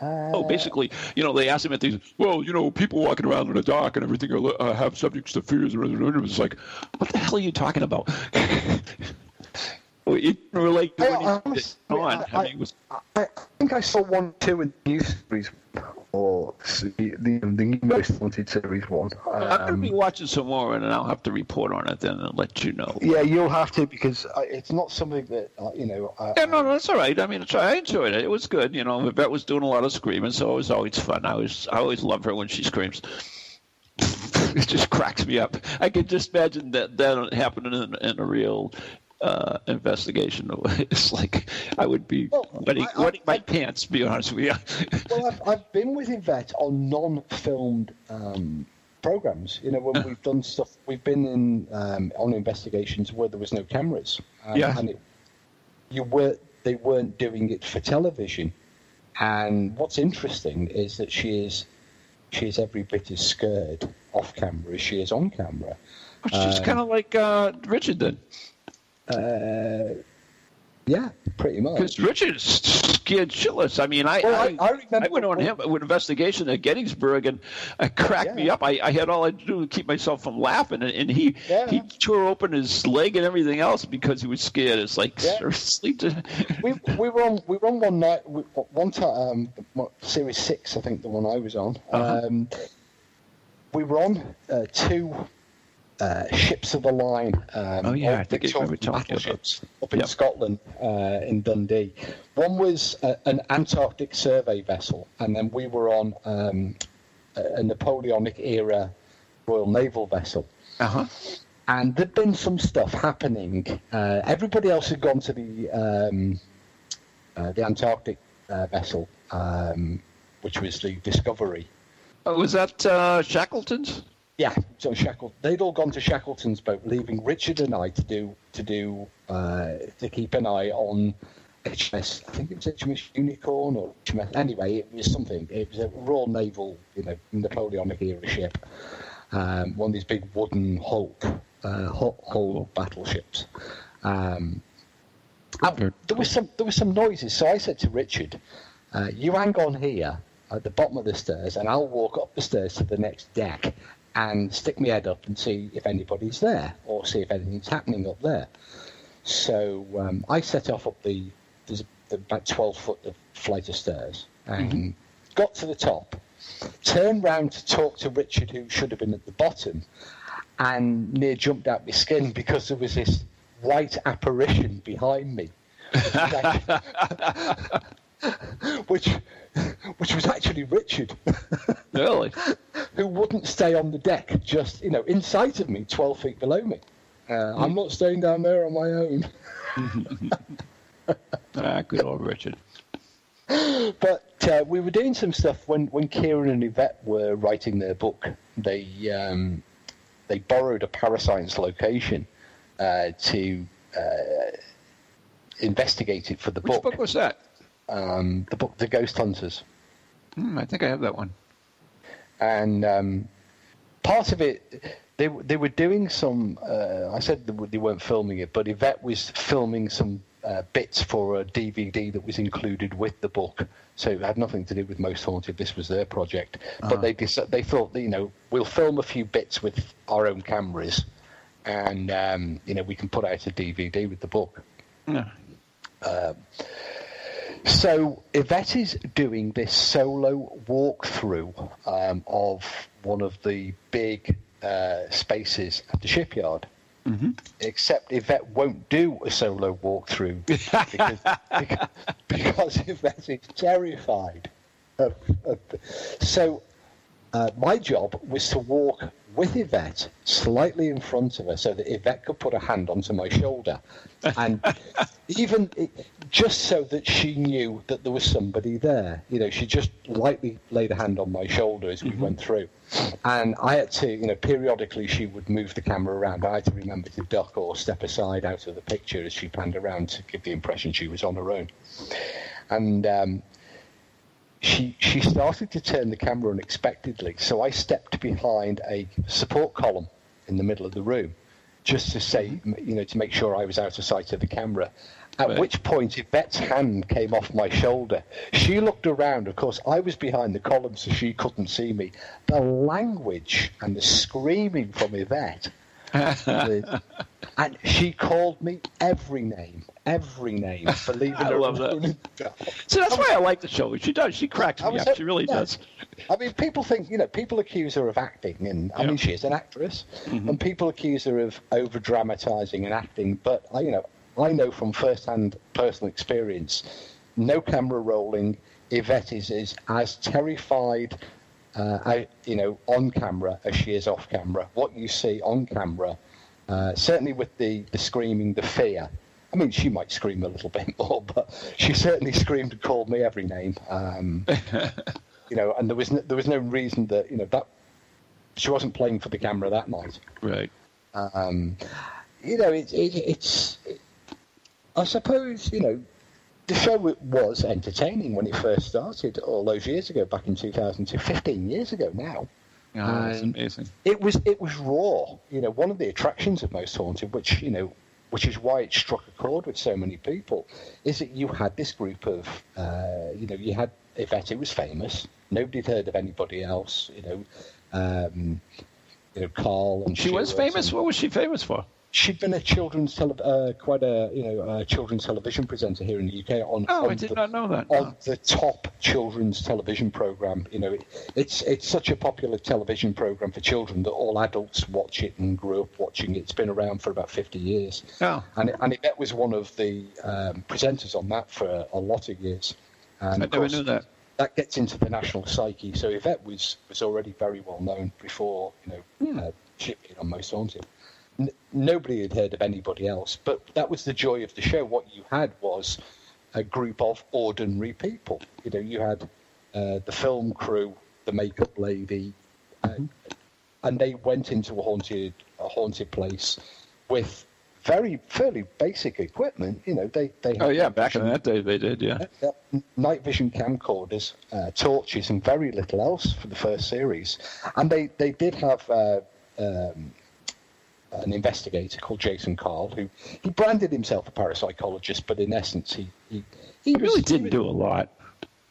Uh, oh, basically, you know, they asked him at these, well, you know, people walking around in the dark and everything are, uh, have subjects to fears. It's like, what the hell are you talking about? Well, it relate to I, I, was, I, mean, on. I, I, I, was... I think I saw one, two in the new series, or the, the, the new Most Haunted series one. Um, I'm going to be watching some more, and I'll have to report on it then and let you know. Yeah, you'll have to, because I, it's not something that, uh, you know... I, yeah, no, no, that's all right. I mean, it's, I enjoyed it. It was good. You know, Yvette was doing a lot of screaming, so it was always fun. I always, I always love her when she screams. It just cracks me up. I could just imagine that, that happening in, in a real... Uh, investigation. It's like I would be well, wetting, I, I, wetting my I, pants, to be honest with you. Well, I've, I've been with Yvette on non-filmed um, programs. You know, when we've done stuff, we've been in um, on investigations where there was no cameras. Um, yeah. And it, you were they weren't doing it for television. And what's interesting is that she is she is every bit as scared off camera as she is on camera. Which um, is kind of like uh, Richard did. Uh, yeah, pretty much. Because Richard's scared shitless. I mean, I well, I, I, I, I went on him with an investigation at Gettysburg, and it cracked yeah. me up. I, I had all I had to do to keep myself from laughing, and, and he yeah. he tore open his leg and everything else because he was scared. It's like yeah. seriously. we we were on we were on one night one time um, series six, I think the one I was on. Uh-huh. Um, we were on uh, two. Uh, ships of the line. Um, oh yeah, I think it's what we're talking about. Up in yep. Scotland, uh, in Dundee. One was a, an Antarctic survey vessel, and then we were on um, a Napoleonic era Royal Naval vessel. Uh huh. And there'd been some stuff happening. Uh, everybody else had gone to the um, uh, the Antarctic uh, vessel, um, which was the Discovery. Oh, was that uh, Shackleton's? Yeah, so Shackleton. They'd all gone to Shackleton's boat, leaving Richard and I to do to do uh, to keep an eye on H M S. I think it was H M S Unicorn or H M S. Anyway, it was something. It was a Royal Naval, you know, Napoleonic era ship, um, one of these big wooden hulk, uh, hulk, hulk battleships. Um, and there was some there was some noises, so I said to Richard, uh, "You hang on here at the bottom of the stairs, and I'll walk up the stairs to the next deck." And stick my head up and see if anybody's there, or see if anything's happening up there. So um, I set off up the there's about twelve foot of flight of stairs, and mm-hmm. got to the top, turned round to talk to Richard, who should have been at the bottom, and near jumped out my skin because there was this white apparition behind me, which. Which was actually Richard, really, who wouldn't stay on the deck, just, you know, in sight of me, twelve feet below me. Uh, mm-hmm. I'm not staying down there on my own. Ah, good old Richard. But uh, we were doing some stuff when, when Ciaran and Yvette were writing their book. They um, they borrowed a Parascience location uh, to uh, investigate it for the Which book. Which book was that? Um, the book, The Ghost Hunters. Mm, I think I have that one. And um, part of it, they they were doing some. Uh, I said they weren't filming it, but Yvette was filming some uh, bits for a D V D that was included with the book, so it had nothing to do with Most Haunted. This was their project, uh-huh. but they they thought, you know, we'll film a few bits with our own cameras, and um, you know, we can put out a D V D with the book. Yeah. Um, So Yvette is doing this solo walkthrough um, of one of the big uh, spaces at the shipyard. Mm-hmm. Except Yvette won't do a solo walkthrough because, because, because Yvette is terrified. Of, of, so uh, my job was to walk with Yvette slightly in front of her so that Yvette could put her hand onto my shoulder. And even just so that she knew that there was somebody there. You know, she just lightly laid a hand on my shoulder as we mm-hmm. went through. And I had to, you know, periodically she would move the camera around. I had to remember to duck or step aside out of the picture as she panned around to give the impression she was on her own. And um, she she started to turn the camera unexpectedly, so I stepped behind a support column in the middle of the room just to say, you know, to make sure I was out of sight of the camera. At right. which point, Yvette's hand came off my shoulder. She looked around. Of course, I was behind the column, so she couldn't see me. The language and the screaming from Yvette. the, and she called me every name, every name. Believe I her love own. That. So that's why I like the show. She does. She cracks me up. Saying, she really yeah. does. I mean, people think, you know, people accuse her of acting, and I yeah. mean, she is an actress, mm-hmm. and people accuse her of over-dramatizing and acting, but, I, you know, I know from first-hand personal experience, no camera rolling, Yvette is, is as terrified, uh, I, you know, on camera as she is off camera. What you see on camera, uh, certainly with the, the screaming, the fear. I mean, she might scream a little bit more, but she certainly screamed and called me every name. Um, you know, and there was no, there was no reason that, you know, that she wasn't playing for the camera that night. Right. Um, you know, it, it, it's... It, I suppose, you know, the show was entertaining when it first started all those years ago, back in two thousand two, fifteen years ago now. Ah, um, it's amazing. It was, it was raw. You know, one of the attractions of Most Haunted, which, you know, which is why it struck a chord with so many people, is that you had this group of, uh, you know, you had Yvette, who was famous. Nobody had heard of anybody else, you know, um, you know, Karl. And she was famous? And, what was she famous for? She'd been a children's tele- uh, quite a you know a children's television presenter here in the U K on oh on I did the, not know that no. on the top children's television program. You know, it, it's it's such a popular television program for children that all adults watch it and grew up watching it. It's been around for about fifty years. Oh, and and Yvette was one of the um, presenters on that for a lot of years. And I of never course, knew that. That gets into the national psyche. So Yvette was was already very well known before you know hmm. uh, she appeared on Most Haunted. Nobody had heard of anybody else, but that was the joy of the show. What you had was a group of ordinary people. You know, you had uh, the film crew, the makeup lady, uh, mm-hmm. and they went into a haunted, a haunted place with very fairly basic equipment. You know, they they had oh yeah, back vision, in that day they did yeah, yeah night vision camcorders, uh, torches, and very little else for the first series. And they they did have. Uh, um, an investigator called Jason Karl, who he branded himself a parapsychologist, but in essence, he he, he, he was, really didn't he, do a lot.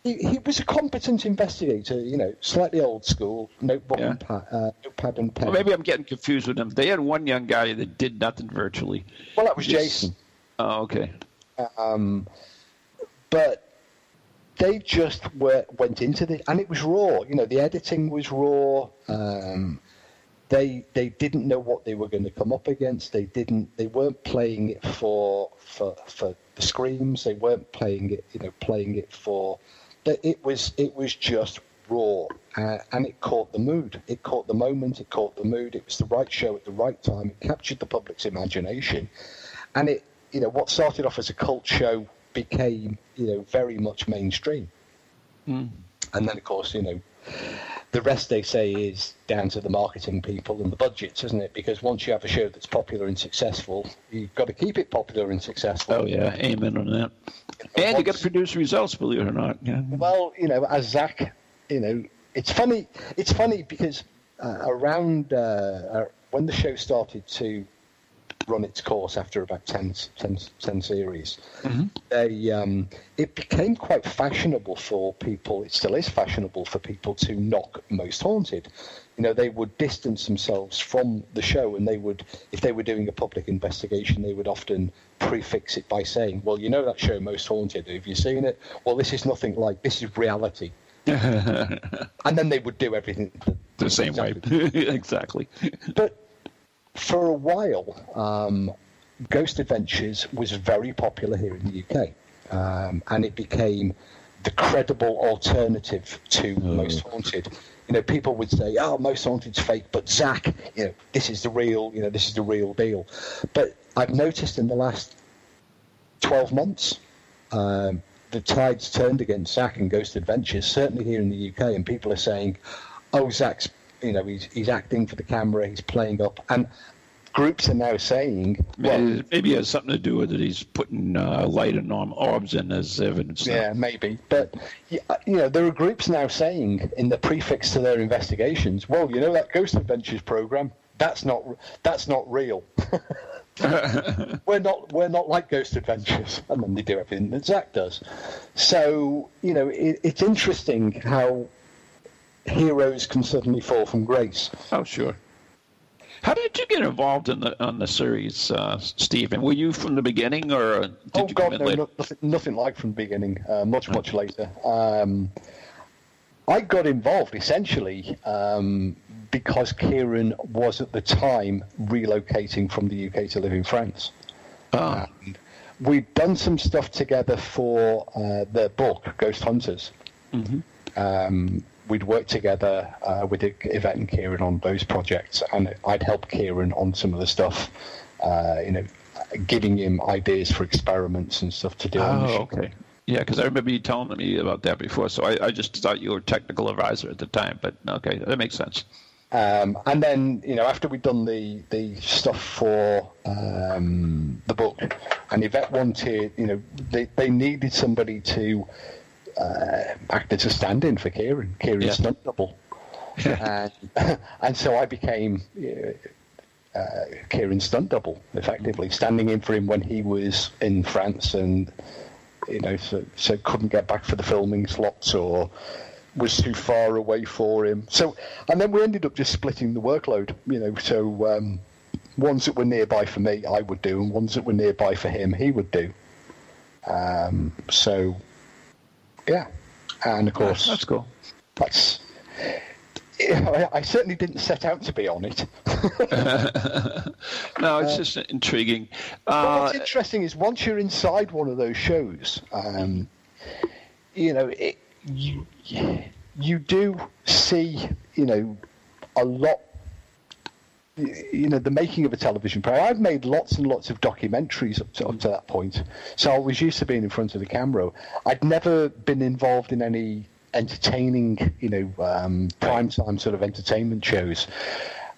He, he was a competent investigator, you know, slightly old school, notebook yeah. and pa- uh, notepad and pen. Well, maybe I'm getting confused with them. They had one young guy that did nothing virtually. Well, that was Just, Jason. Oh, okay. Um, but. They just were, went into the, and it was raw. You know, the editing was raw. Um, They they didn't know what they were going to come up against. They didn't. They weren't playing it for for for the screams. They weren't playing it. You know, playing it for. It was it was just raw, uh, and it caught the mood. It caught the moment. It caught the mood. It was the right show at the right time. It captured the public's imagination, and it you know what started off as a cult show became you know very much mainstream. Mm. And then of course you know. The rest, they say, is down to the marketing people and the budgets, isn't it? Because once you have a show that's popular and successful, you've got to keep it popular and successful. Oh, yeah. Amen on that. And, and once, you got to produce results, believe it or not. Yeah. Well, you know, as Zach, you know, it's funny. It's funny because uh, around uh, uh, when the show started to run its course after about ten, ten, ten series, mm-hmm. they, um, it became quite fashionable for people, it still is fashionable for people to knock Most Haunted. You know, they would distance themselves from the show and they would, if they were doing a public investigation, they would often prefix it by saying, well, you know that show Most Haunted, have you seen it? Well, this is nothing like, this is reality. And then they would do everything. The same exactly. way. Exactly. But for a while, um, Ghost Adventures was very popular here in the U K, um, and it became the credible alternative to oh. Most Haunted. You know, people would say, "Oh, Most Haunted's fake, but Zach, you know, this is the real. You know, this is the real deal." But I've noticed in the last twelve months, um, the tide's turned against Zach and Ghost Adventures, certainly here in the U K, and people are saying, "Oh, Zach's, you know, he's he's acting for the camera, he's playing up," and groups are now saying, "Well, maybe, maybe it has something to do with it. He's putting uh, light and orbs in as evidence." Yeah, maybe, but you know, there are groups now saying in the prefix to their investigations, "Well, you know, that Ghost Adventures program, that's not that's not real." we're not we're not like Ghost Adventures, and then they do everything that Zach does. So you know, it, it's interesting how heroes can suddenly fall from grace. Oh, sure. How did you get involved in the on the series, uh, Stephen? Were you from the beginning, or did oh, you God, come in no, later? Nothing, nothing like from the beginning. Uh, much much later. Um, I got involved essentially um, because Ciaran was at the time relocating from the U K to live in France. Oh. And we'd done some stuff together for uh, their book, Ghost Hunters. Mm-hmm. Um, we'd worked together uh, with Yvette and Ciaran on those projects, and I'd help Ciaran on some of the stuff, uh, you know, giving him ideas for experiments and stuff to do. Oh, on the okay. Yeah, because I remember you telling me about that before, so I, I just thought you were technical advisor at the time, but okay, that makes sense. Um, and then, you know, after we'd done the, the stuff for um, the book, and Yvette wanted, you know, they, they needed somebody to uh, act as a stand-in for Ciaran, Ciaran's yeah. stunt double. and, and so I became uh, Ciaran's stunt double, effectively, standing in for him when he was in France and... You know, so, so couldn't get back for the filming slots or was too far away for him. So, and then we ended up just splitting the workload, you know, so um, ones that were nearby for me, I would do, and ones that were nearby for him, he would do. Um, so, yeah. And, of course... That's cool. That's... You know, I certainly didn't set out to be on it. No, it's uh, just intriguing. Uh, what's interesting is once you're inside one of those shows, um, you know, it, you you do see, you know, a lot, you know, the making of a television program. I've made lots and lots of documentaries up to, up to that point, so I was used to being in front of the camera. I'd never been involved in any... entertaining, you know, um, primetime sort of entertainment shows.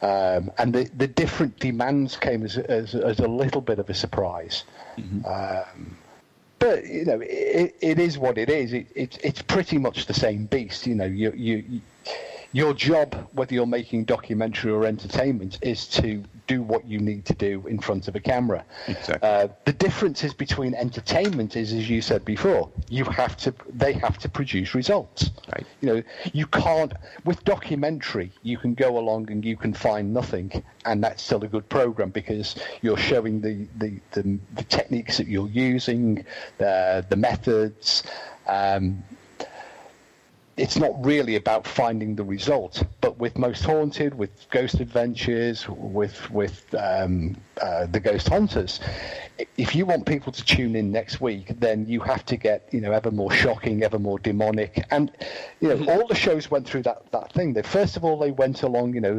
Um, and the, the different demands came as, as, as a little bit of a surprise. Mm-hmm. Um, but, you know, it, it is what it is. It, it, it's pretty much the same beast. You know, you, you, your job, whether you're making documentary or entertainment, is to do what you need to do in front of a camera. Exactly. Uh, the difference is between entertainment is, as you said before, you have to, they have to produce results. Right. You know, you can't with documentary. You can go along and you can find nothing, and that's still a good program because you're showing the the, the, the techniques that you're using, the the methods. Um, It's not really about finding the result, but with Most Haunted, with Ghost Adventures, with with um, uh, the Ghost Hunters, if you want people to tune in next week, then you have to get, you know, ever more shocking, ever more demonic, and you know mm-hmm. all the shows went through that that thing. They first of all they went along, you know,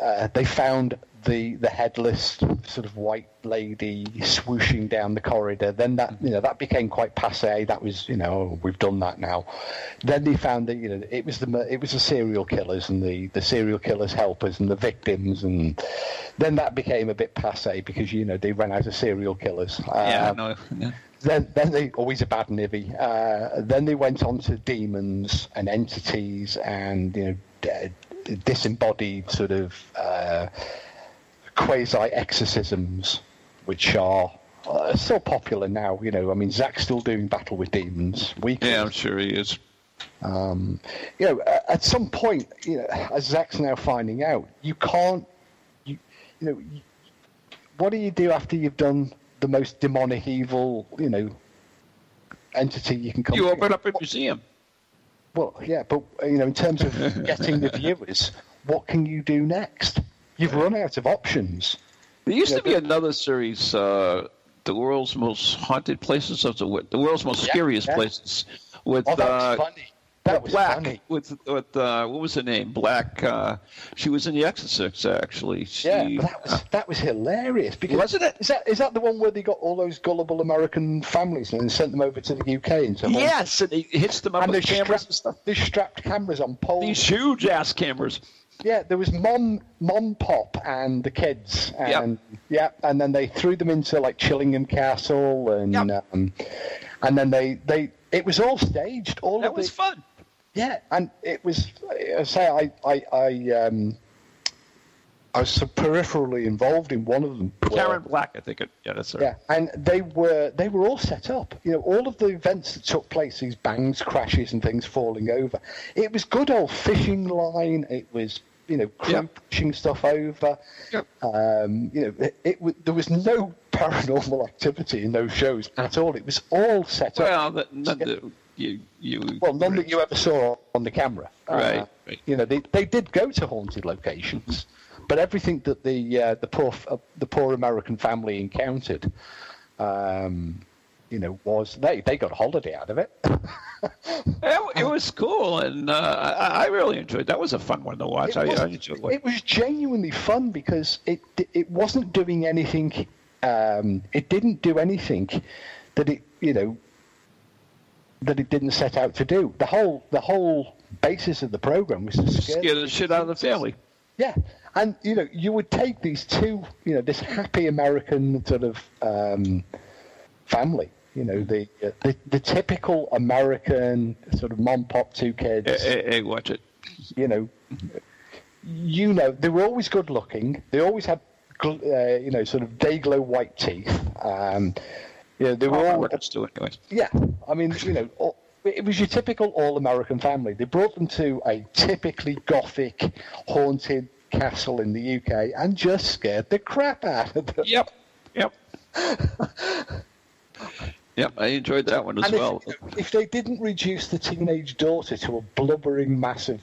uh, they found the the headless sort of white lady swooshing down the corridor. Then that, you know, that became quite passé. That was, you know, oh, we've done that now. Then they found that, you know, it was the it was the serial killers and the, the serial killers' helpers and the victims, and then that became a bit passé because, you know, they ran out of serial killers. Yeah, um, no, no. Then then they always a bad nivvy. Uh, then they went on to demons and entities and, you know, d- disembodied sort of... Uh, quasi-exorcisms, which are uh, still popular now, you know. I mean, Zach's still doing Battle with Demons. Weekly. Yeah, I'm sure he is. Um, you know, at some point, you know, as Zach's now finding out, you can't, you, you know, you, what do you do after you've done the most demonic, evil, you know, entity you can come to? You open up a museum. Well, yeah, but, you know, in terms of getting the viewers, what can you do next? You've yeah. run out of options. There used yeah, to be but, another series, uh, The World's Most Haunted Places, or The, the World's Most yeah, Scariest yeah. Places. With, oh, that was uh, funny. That was Black, funny. With, with uh, what was her name? Black. Uh, she was in The Exorcist, actually. She, yeah, that was, uh, that was hilarious. Because wasn't it? Is that, is that the one where they got all those gullible American families and sent them over to the U K? And so yes, on? And it hits them up and with cameras stra- and stuff. They strapped cameras on poles. These huge-ass cameras. Yeah, there was Mom, Mom Pop and the kids, and yep. yeah, and then they threw them into like Chillingham Castle, and yep. um, and then they, they it was all staged. All that of was the, fun. Yeah, and it was. I say I I I, um, I was so peripherally involved in one of them. Ciaran Black, I think. It, yeah, that's right. Yeah, and they were they were all set up. You know, all of the events that took place, these bangs, crashes, and things falling over. It was good old fishing line. It was. You know, crunching yep. stuff over. Yep. Um, you know, it, it there was no paranormal activity in those shows at all. It was all set well, up. Well, none that you, you well, none really that you ever saw on the camera. Right. Uh, right. You know, they they did go to haunted locations, but everything that the uh, the poor uh, the poor American family encountered, um, you know, was they they got a holiday out of it. It was cool, and uh, I really enjoyed it. That was a fun one to watch. It, I, I enjoyed it. It was genuinely fun because it it wasn't doing anything. Um, it didn't do anything that it you know that it didn't set out to do. The whole the whole basis of the program was to scare, scare the shit out of the family. Yeah, and you know you would take these two, you know, this happy American sort of um, family. You know, the, uh, the the typical American sort of mom, pop, two kids. Hey, hey, watch it. You know, you know, they were always good looking. They always had, gl- uh, you know, sort of day glow white teeth. Um, you know, they were all. Still anyways. Yeah, I mean, you know, all, it was your typical all American family. They brought them to a typically gothic, haunted castle in the U K and just scared the crap out of them. Yep. Yep. Yep, I enjoyed that one as and if, well. If they didn't reduce the teenage daughter to a blubbering mass of,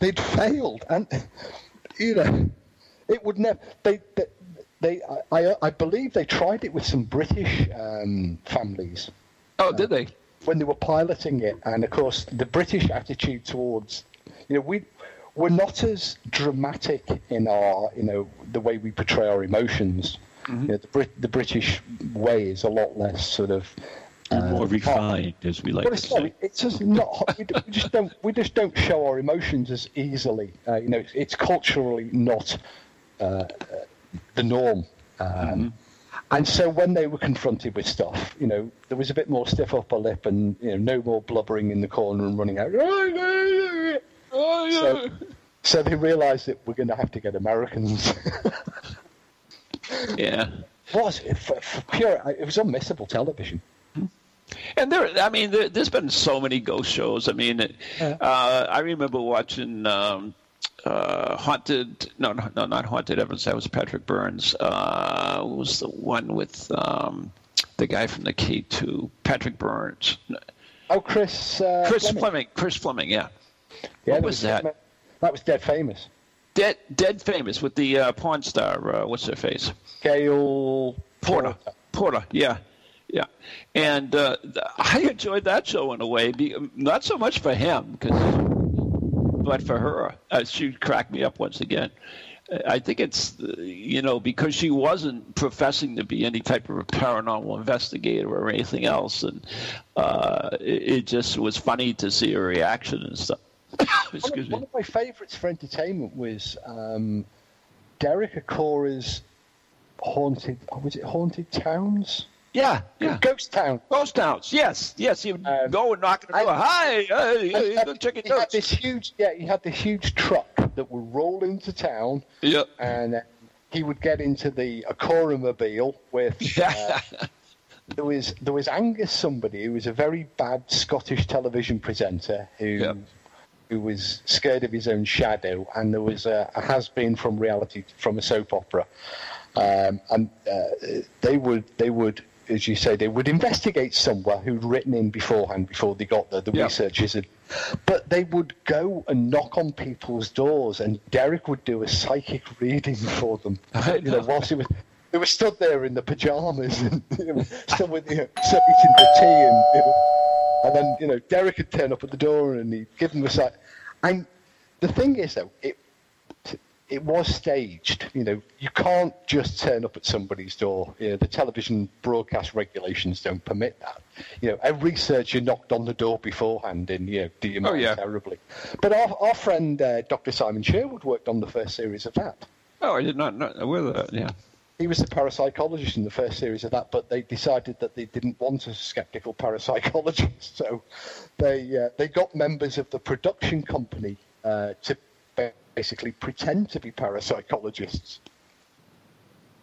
they'd failed, and you know, it would never. They, they, they I, I believe they tried it with some British um, families. Oh, uh, did they? When they were piloting it, and of course, the British attitude towards, you know, we we're not as dramatic in our, you know, the way we portray our emotions. Mm-hmm. You know, the, Brit- the British way is a lot less sort of uh, more refined, hot. As we like to say. It's just not. we, we just don't. We just don't show our emotions as easily. Uh, you know, it's, it's culturally not uh, the norm. Um, mm-hmm. And so when they were confronted with stuff, you know, there was a bit more stiff upper lip, and you know, no more blubbering in the corner and running out. so, so they realised that we're going to have to get Americans. Yeah, was for, for pure. It was unmissable television. And there, I mean, there, there's been so many ghost shows. I mean, yeah. uh, I remember watching um, uh, Haunted. No, no, no, not Haunted Evans. That was Patrick Burns. Uh, what was the one with um, the guy from the K two? Patrick Burns. Oh, Chris. Uh, Chris Fleming. Fleming. Chris Fleming. Yeah. yeah what was, was that? Dead, that was Dead Famous. Dead, dead famous with the uh, porn star. Uh, what's her face? Gail Porter. Porter, yeah, yeah. And uh, I enjoyed that show in a way, not so much for him, cause, but for her. Uh, she cracked me up once again. I think it's, you know, because she wasn't professing to be any type of a paranormal investigator or anything else, and uh, it, it just was funny to see her reaction and stuff. One, of, one of my favourites for entertainment was um, Derek Akora's Haunted. Oh, was it Haunted Towns? Yeah, yeah. Ghost Town. Ghost Towns. Yes, yes. He would um, go and knock on the door. Hi, hey, go check it out. This huge, yeah. He had this huge truck that would roll into town. Yep. And uh, he would get into the Akora-mobile with. Uh, There was there was Angus somebody who was a very bad Scottish television presenter who yep. who was scared of his own shadow, and there was a, a has-been from reality from a soap opera, um, and uh, they would they would as you say, they would investigate somewhere who'd written in beforehand before they got there, the yeah. researchers had, but they would go and knock on people's doors, and Derek would do a psychic reading for them. I you know, know whilst he was, they were stood there in the pajamas and you know, still with you know, serving the tea, and you know, and then you know Derek would turn up at the door and he'd give them a psych. And the thing is, though, it. It was staged, you know. You can't just turn up at somebody's door. You know, the television broadcast regulations don't permit that. You know, every researcher knocked on the door beforehand, and you know, the amount oh, yeah. terribly. But our our friend uh, Doctor Simon Sherwood worked on the first series of that. Oh, I did not know that. Yeah, he was the parapsychologist in the first series of that. But they decided that they didn't want a skeptical parapsychologist, so they uh, they got members of the production company uh, to. basically pretend to be parapsychologists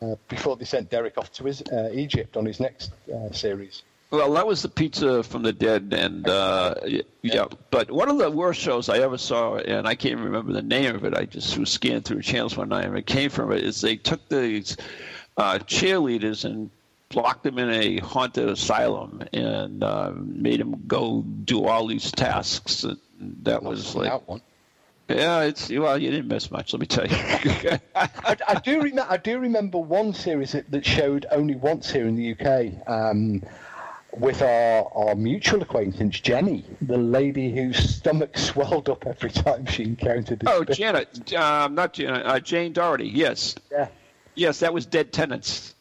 uh, before they sent Derek off to his, uh, Egypt on his next uh, series. Well, that was the Pizza from the Dead, and uh, yeah. yeah. But one of the worst shows I ever saw, and I can't remember the name of it. I just was scanning through channels one night, and it came from it. Is they took these uh, cheerleaders and locked them in a haunted asylum and uh, made them go do all these tasks. And that was like that one. Yeah, it's well. You didn't miss much, let me tell you. I, I do remember. I do remember one series that, that showed only once here in the U K um, with our, our mutual acquaintance Jenny, the lady whose stomach swelled up every time she encountered. A oh, Janet, um, not Janet, uh, Jane Doherty. Yes, yeah, yes, that was Dead Tenants.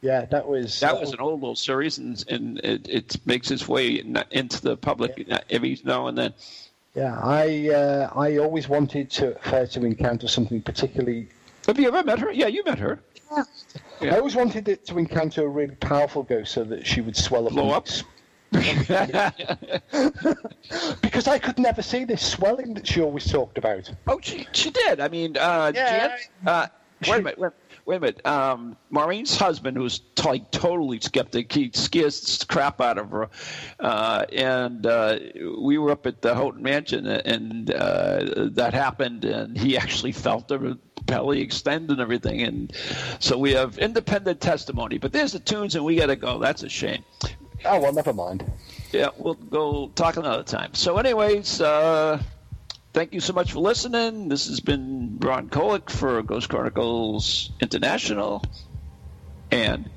Yeah, that was that, that was, was an old old series, and, and it, it makes its way in, into the public yeah. every now and then. Yeah, I uh, I always wanted to, her to encounter something particularly... Have you ever met her? Yeah, you met her. Yeah. Yeah. I always wanted it to encounter a really powerful ghost so that she would swell up. Blow up? Because I could never see this swelling that she always talked about. Oh, she she did. I mean, uh, yeah. Jan, uh, wait, she, a minute, wait, wait a minute. Um, Maureen's husband, who's like totally skeptic, he scares the crap out of her. Uh, and uh, we were up at the Houghton Mansion, and uh, that happened, and he actually felt her belly extend and everything. And so we have independent testimony. But there's the tunes, and we got to go. That's a shame. Oh, well, never mind. Yeah, we'll go talk another time. So anyways... Uh, Thank you so much for listening. This has been Ron Kolick for Ghost Chronicles International and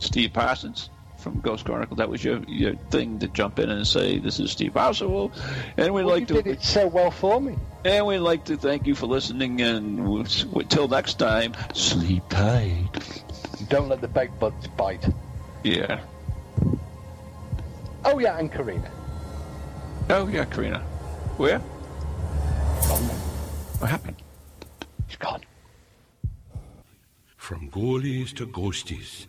Steve Parsons from Ghost Chronicles. That was your, your thing to jump in and say, this is Steve Parsons. And we'd well, like you to, did it so well for me. And we'd like to thank you for listening. And we'll, until next time, sleep tight. Don't let the bed bugs bite. Yeah. Oh, yeah, and Karina. Oh, yeah, Karina. Where? Gone. What happened? She's gone. From ghoulies to ghosties,